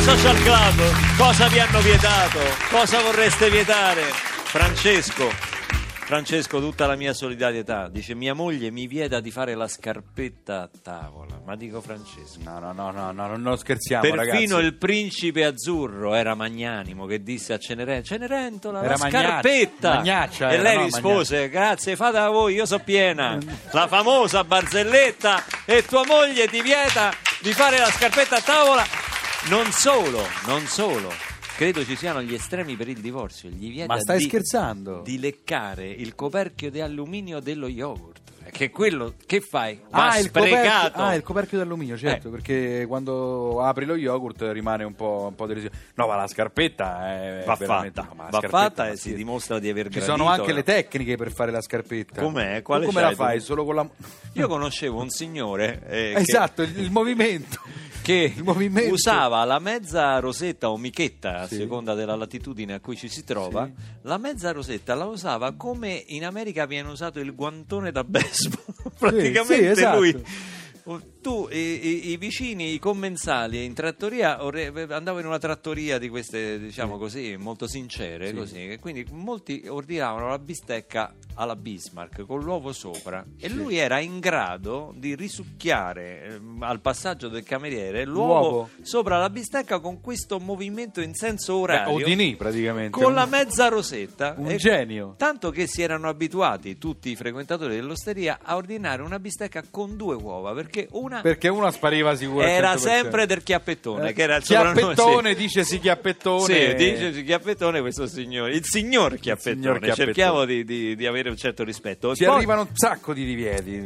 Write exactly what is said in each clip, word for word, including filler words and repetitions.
Social Club, cosa vi hanno vietato? Cosa vorreste vietare? Francesco, Francesco, tutta la mia solidarietà. Dice: mia moglie mi vieta di fare la scarpetta a tavola. Ma dico, Francesco, no, no, no, no, no, non scherziamo, perfino ragazzi. Perfino il principe azzurro era magnanimo, che disse a Cenerentola: Cenerentola, era la magnaccia, scarpetta. Magnaccia era, e lei no, rispose: magnaccia. Grazie, fatela voi, io so piena. La famosa barzelletta. E tua moglie ti vieta di fare la scarpetta a tavola. Non solo, non solo, credo ci siano gli estremi per il divorzio. Gli vieta, ma stai di, scherzando? Di leccare il coperchio di alluminio dello yogurt. Che quello che fai? Ma ah, sprecato. Il ah, il coperchio d'alluminio, certo, eh. Perché quando apri lo yogurt rimane un po', un po' di residuo. No, ma la scarpetta è va veramente... fatta, no, ma va scarpetta, fatta, e si sì. dimostra di aver gradito. Ci sono anche la... le tecniche per fare la scarpetta. Com'è? Quale come la fai? Tu? Solo con la Io conoscevo un signore eh, esatto, che... il movimento che il movimento. usava la mezza rosetta o michetta, sì, a seconda della latitudine a cui ci si trova, sì. La mezza rosetta la usava come in America viene usato il guantone da baseball. Praticamente sì, sì, esatto. Lui, tu, i, i, i vicini, i commensali in trattoria, andavo in una trattoria di queste, diciamo così, molto sincere, sì, così, quindi molti ordinavano la bistecca alla Bismarck con l'uovo sopra, e lui era in grado di risucchiare eh, al passaggio del cameriere l'uovo, l'uovo sopra la bistecca con questo movimento in senso orario. Beh, Odinì praticamente, con un, la mezza rosetta, un e, genio, tanto che si erano abituati tutti i frequentatori dell'osteria a ordinare una bistecca con due uova, perché una, perché una spariva sicuramente, era sempre del chiappettone, eh, che era il chiappettone, soprano, sì. dice si chiappettone sì, e... dice si chiappettone questo signore, il signor chiappettone, il signor chiappettone. Cerchiamo di, di, di avere un certo rispetto. Ci Poi, arrivano un sacco di divieti,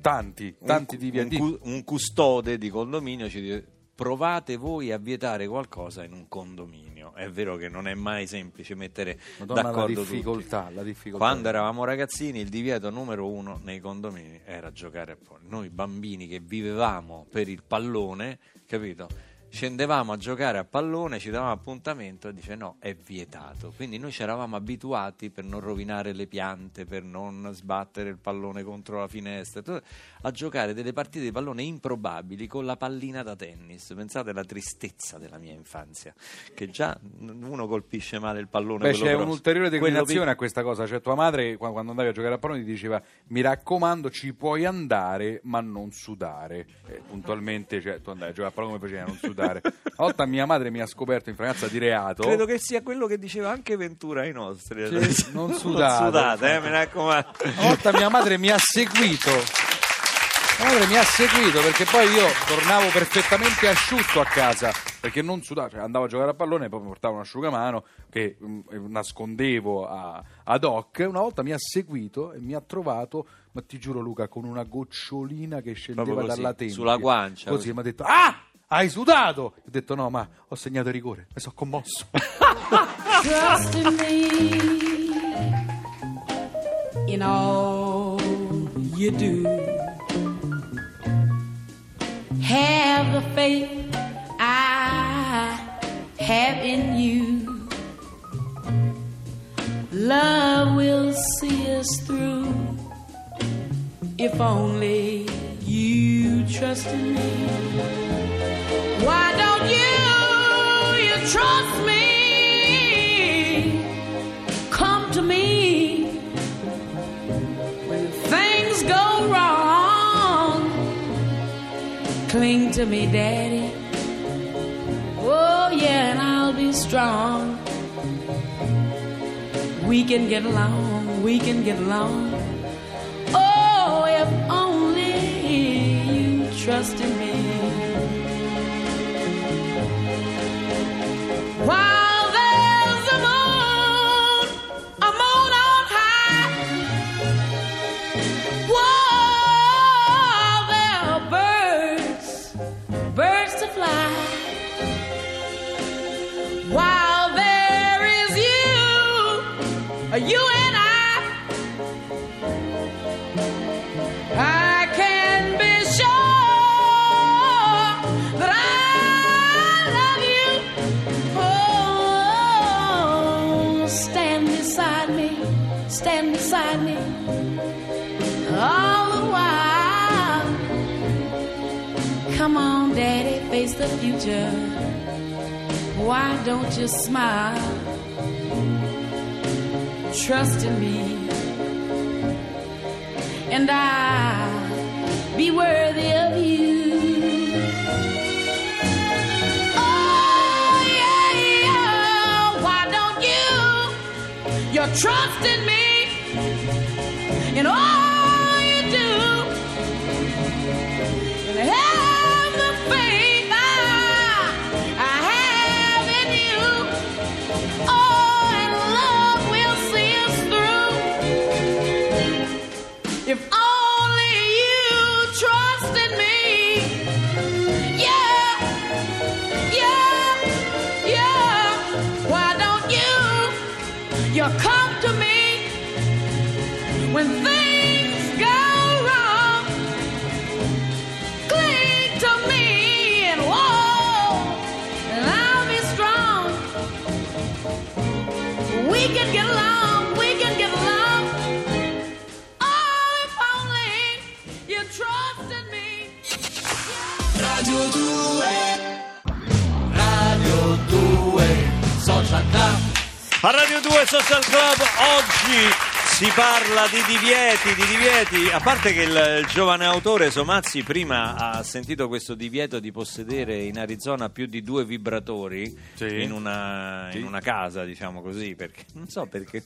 tanti, tanti un, divieti. Un, cu- un custode di condominio ci dice: provate voi a vietare qualcosa in un condominio. È vero che non è mai semplice mettere Madonna, d'accordo la difficoltà, tutti. La difficoltà. Quando eravamo ragazzini, il divieto numero uno nei condomini era giocare a pallone. Noi bambini che vivevamo per il pallone, capito? Scendevamo a giocare a pallone, ci davamo appuntamento e dice no, è vietato. Quindi noi ci eravamo abituati, per non rovinare le piante, per non sbattere il pallone contro la finestra, a giocare delle partite di pallone improbabili con la pallina da tennis. Pensate alla tristezza della mia infanzia, che già uno colpisce male il pallone. Beh, c'è grosso. Un'ulteriore declinazione a questa cosa, cioè tua madre quando andavi a giocare a pallone ti diceva: mi raccomando, ci puoi andare ma non sudare, eh, puntualmente, cioè tu andavi a giocare a pallone come facevi a non sudare. Una volta mia madre mi ha scoperto in fragranza di reato. Credo che sia quello che diceva anche Ventura ai nostri. Cioè, non sudate, non sudate eh, mi raccomando. Una volta mia madre mi ha seguito. Mia madre mi ha seguito perché poi io tornavo perfettamente asciutto a casa, perché non sudavo, cioè andavo a giocare a pallone e poi mi portavo un asciugamano che mh, nascondevo a, ad hoc. Una volta mi ha seguito e mi ha trovato, ma ti giuro Luca, con una gocciolina che scendeva così, dalla tempia, sulla guancia. Così, così. Mi ha detto: ah! Hai sudato! Ho detto no, ma ho segnato il rigore, mi sono commosso. Trust in me, in all you do. Have the faith I have in you. Love will see us through. If only you trust in me. Why don't you, you trust me? Come to me when things go wrong. Cling to me, Daddy. Oh, yeah, and I'll be strong. We can get along, we can get along. Oh, if only you trust in me. you and I. I can be sure that I love you. Oh, stand beside me, stand beside me. All the while. Come on, Daddy, face the future. Why don't you smile? Trust in me, and I'll be worthy of you. Oh, yeah, yeah, why don't you? You're trusting me in all you do, and have the faith I, I have in you. Oh, and love will see us through. If only you trust in me. Yeah, yeah, yeah. Why don't you? You come to me when things go wrong. Cling to me and whoa, and I'll be strong. We can get along, we can get along. Oh, if only you trusted me. Radio due, Radio due, Social Club. A Radio due Social Club oggi si parla di divieti, di divieti, a parte che il, il giovane autore Somazzi prima ha sentito questo divieto di possedere in Arizona più di due vibratori, sì, in, una, sì. in una casa, diciamo così, perché non so perché.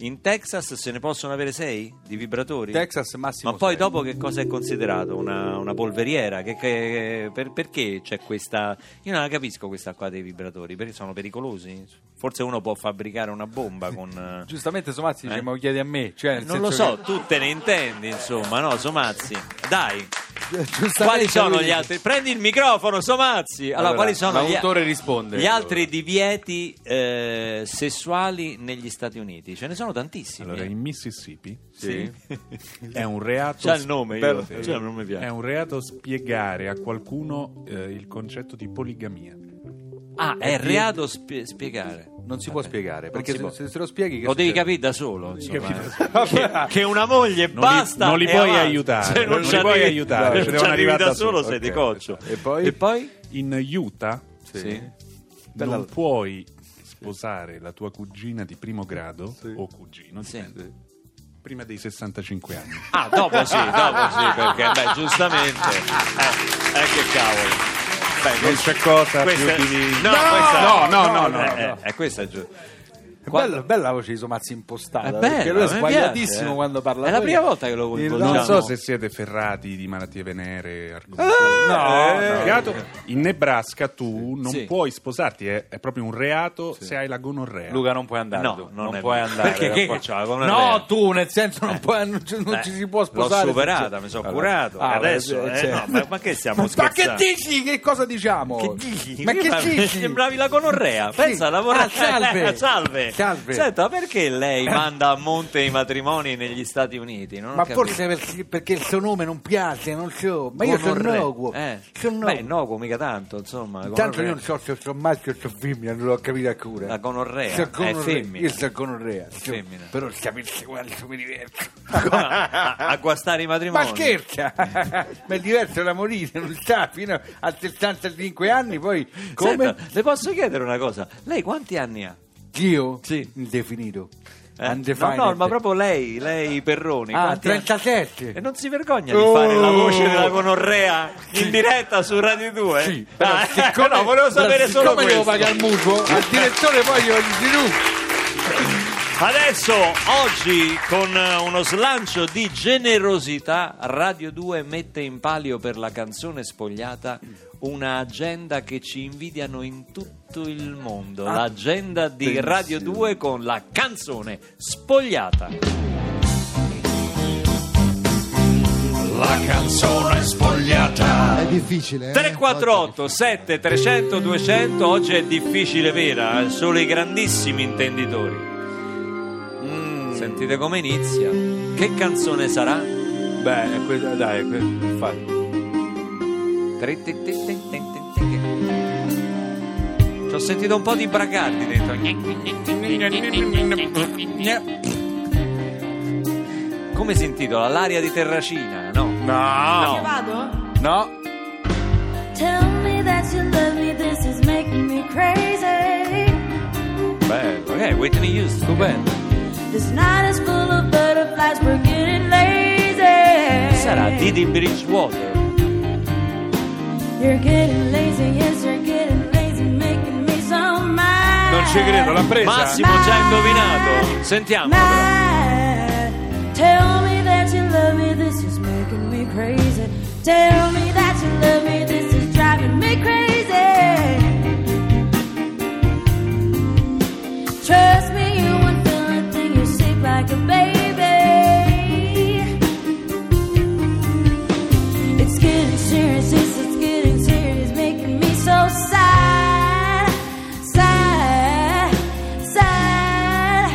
In Texas se ne possono avere sei di vibratori? Texas massimo. Ma poi sei. Dopo che cosa è considerato? Una, una polveriera? Che, che, per, perché c'è questa? Io non la capisco questa qua dei vibratori, perché sono pericolosi. Forse uno può fabbricare una bomba con. Giustamente Somazzi eh? dice, ma lo chiedi a me. Cioè, nel non senso lo so, che... tu te ne intendi, insomma, no, Somazzi? Dai. Quali sono gli altri? Prendi il microfono, Somazzi. Allora, allora quali sono gli, a... risponde, gli altri allora. divieti eh, sessuali negli Stati Uniti? Ce ne sono tantissimi. Allora, in Mississippi sì. è un reato. C'ha il nome, io sp- cioè, non mi piace. È un reato spiegare a qualcuno eh, il concetto di poligamia. Ah, è, è reato spie- spiegare. Non si Vabbè. può spiegare, perché se, può. se lo spieghi che lo devi capire da solo, che, che una moglie non basta, li, non li puoi avanti. aiutare, cioè, non, non li puoi aiutare, se non arrivi da solo, solo. sei okay. di coccio. E poi, e poi in Utah sì. Sì. non la... puoi sposare la tua cugina di primo grado sì. o cugino sì. dipende. Prima dei sessantacinque anni. Ah, dopo sì, dopo sì, perché beh, giustamente, eh, eh, che cavolo. Beh, non c'è cosa questa, più di... No, no, questa, no, no, no, no, no, eh, no. Eh, questa è giusto. Bella, bella voce di Somazzi impostata, è bella, perché lui è sbagliatissimo piace, eh. quando parla. È la prima volta che lo voglio. Non so se siete ferrati di malattie venere, argomenti. Ah, no, no, no. In Nebraska tu non sì. puoi sposarti, è, è proprio un reato sì. se hai la gonorrea. Luca non puoi andare, no, tu. non, non puoi andare. Perché che puoi... c'ha la gonorrea? No, tu nel senso non, eh. puoi, non, ci, non eh. ci si può sposare. L'ho superata, mi sono curato. Ah, adesso eh, cioè. no, ma, ma che stiamo scherzando? Ma che dici? Che cosa diciamo? Che dici? Ma che dici? Sembravi la gonorrea. Pensa, lavorare. Salve, salve. Calve. Senta, perché lei manda a monte i matrimoni negli Stati Uniti? Non Ma forse perché, perché il suo nome non piace, non so. Ma io sono nocuo. Eh. Son Beh, nocuo mica tanto, insomma. Tanto io non so se sono maschio o sono femmina, non l'ho capito ancora. La gonorrea è femmina. Io sono gonorrea. Femmina. Però capirsi quanto mi diverso. A, a guastare i matrimoni. Ma scherza! Ma è diverso da morire, non sa, fino a sessantacinque anni poi... Come? Senta, le posso chiedere una cosa? Lei quanti anni ha? Io? Sì. Indefinito. Eh, no, no, ma proprio lei, lei Perroni. Ah, trentasette. E non si vergogna di oh. fare la voce della gonorrea sì. in diretta su Radio due? Sì. Però, ah, siccome, no, volevo sapere solo questo. Devo pagare il mutuo? Al direttore poi io gli Adesso, oggi, con uno slancio di generosità, Radio due mette in palio per la canzone spogliata una agenda che ci invidiano in tutto il mondo. Ah, l'agenda di benissimo. Radio due con la canzone spogliata. La canzone spogliata. È difficile, eh? tre quattro otto sette trecento duecento. Oggi è difficile, vera? Solo i grandissimi intenditori. Sentite come inizia. Che canzone sarà? Beh, quella, dai, fai. Ci ho sentito un po' di Bracardi dentro. Come si intitola? L'aria di Terracina, no? No. No. Ci vado? No. Tell me that you love me, this is making me crazy. Bello, ok, Whitney Houston, stupendo. This night is full of butterflies, we're getting lazy. Sarà Didi Bridgewater. You're getting lazy, yes, you're getting lazy, making me so mad. Non ci credo, l'ha presa. Massimo mad, già indovinato. Sentiamolo. Tell me that you love me, this is making me crazy. Tell me that you love me, this is driving me crazy. Trust me, you won't feel a thing, you shake like a baby. It's getting serious, yes, it's getting serious, making me so sad, sad, sad.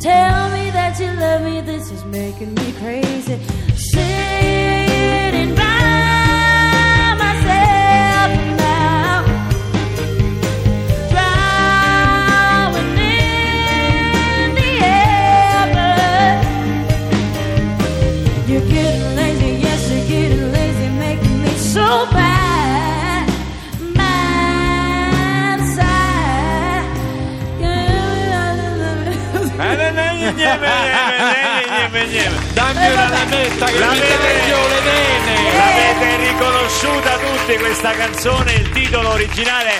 Tell me that you love me, this is making me crazy. Sitting by myself now. Dammi una lametta che la mi taglio le vene. L'avete riconosciuta tutti questa canzone? Il titolo originale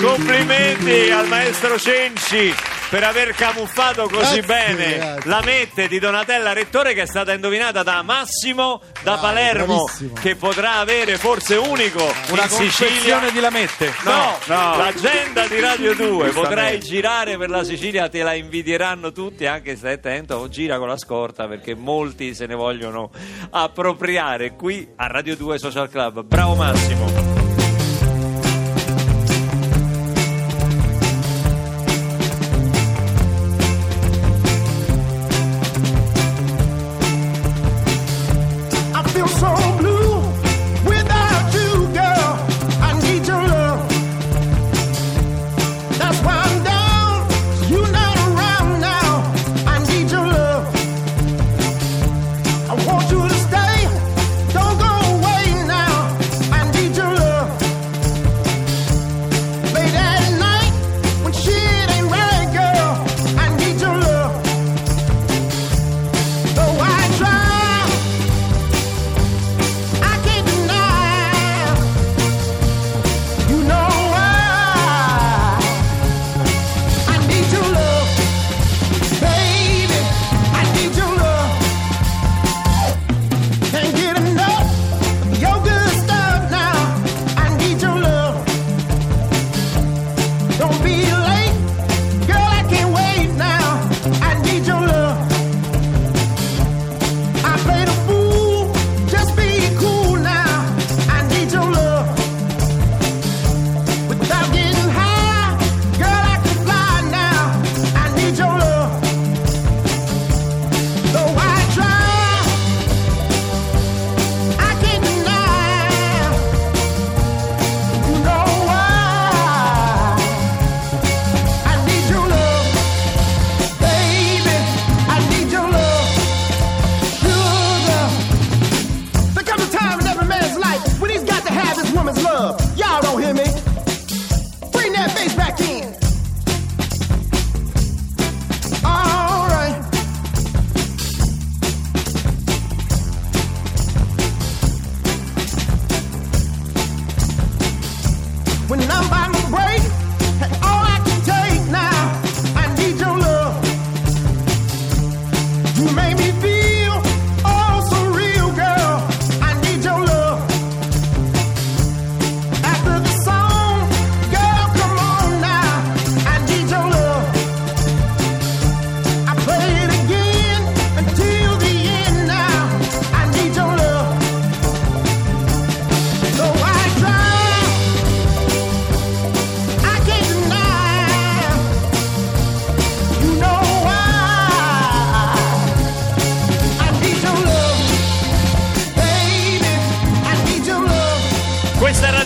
Complimenti al maestro Cenci per aver camuffato così grazie, bene grazie. La mette di Donatella Rettore, che è stata indovinata da Massimo da ah, Palermo, bravissimo. Che potrà avere forse unico una confezione di lamette. No, no, no, l'agenda di Radio due potrai girare per la Sicilia, te la invidieranno tutti, anche stai attento, gira con la scorta perché molti se ne vogliono appropriare qui a Radio due Social Club. Bravo Massimo.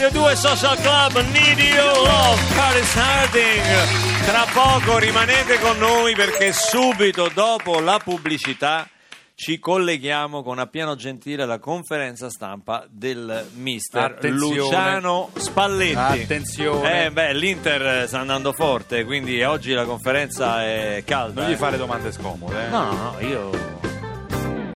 Radio due Social Club, Need You Love, Paris Harding. Tra poco rimanete con noi perché subito dopo la pubblicità ci colleghiamo con Appiano Gentile alla conferenza stampa del mister Attenzione. Luciano Spalletti. Attenzione. Eh, beh, l'Inter sta andando forte, quindi oggi la conferenza è calda. Non gli eh. fare domande scomode. Eh. No, no, no, io...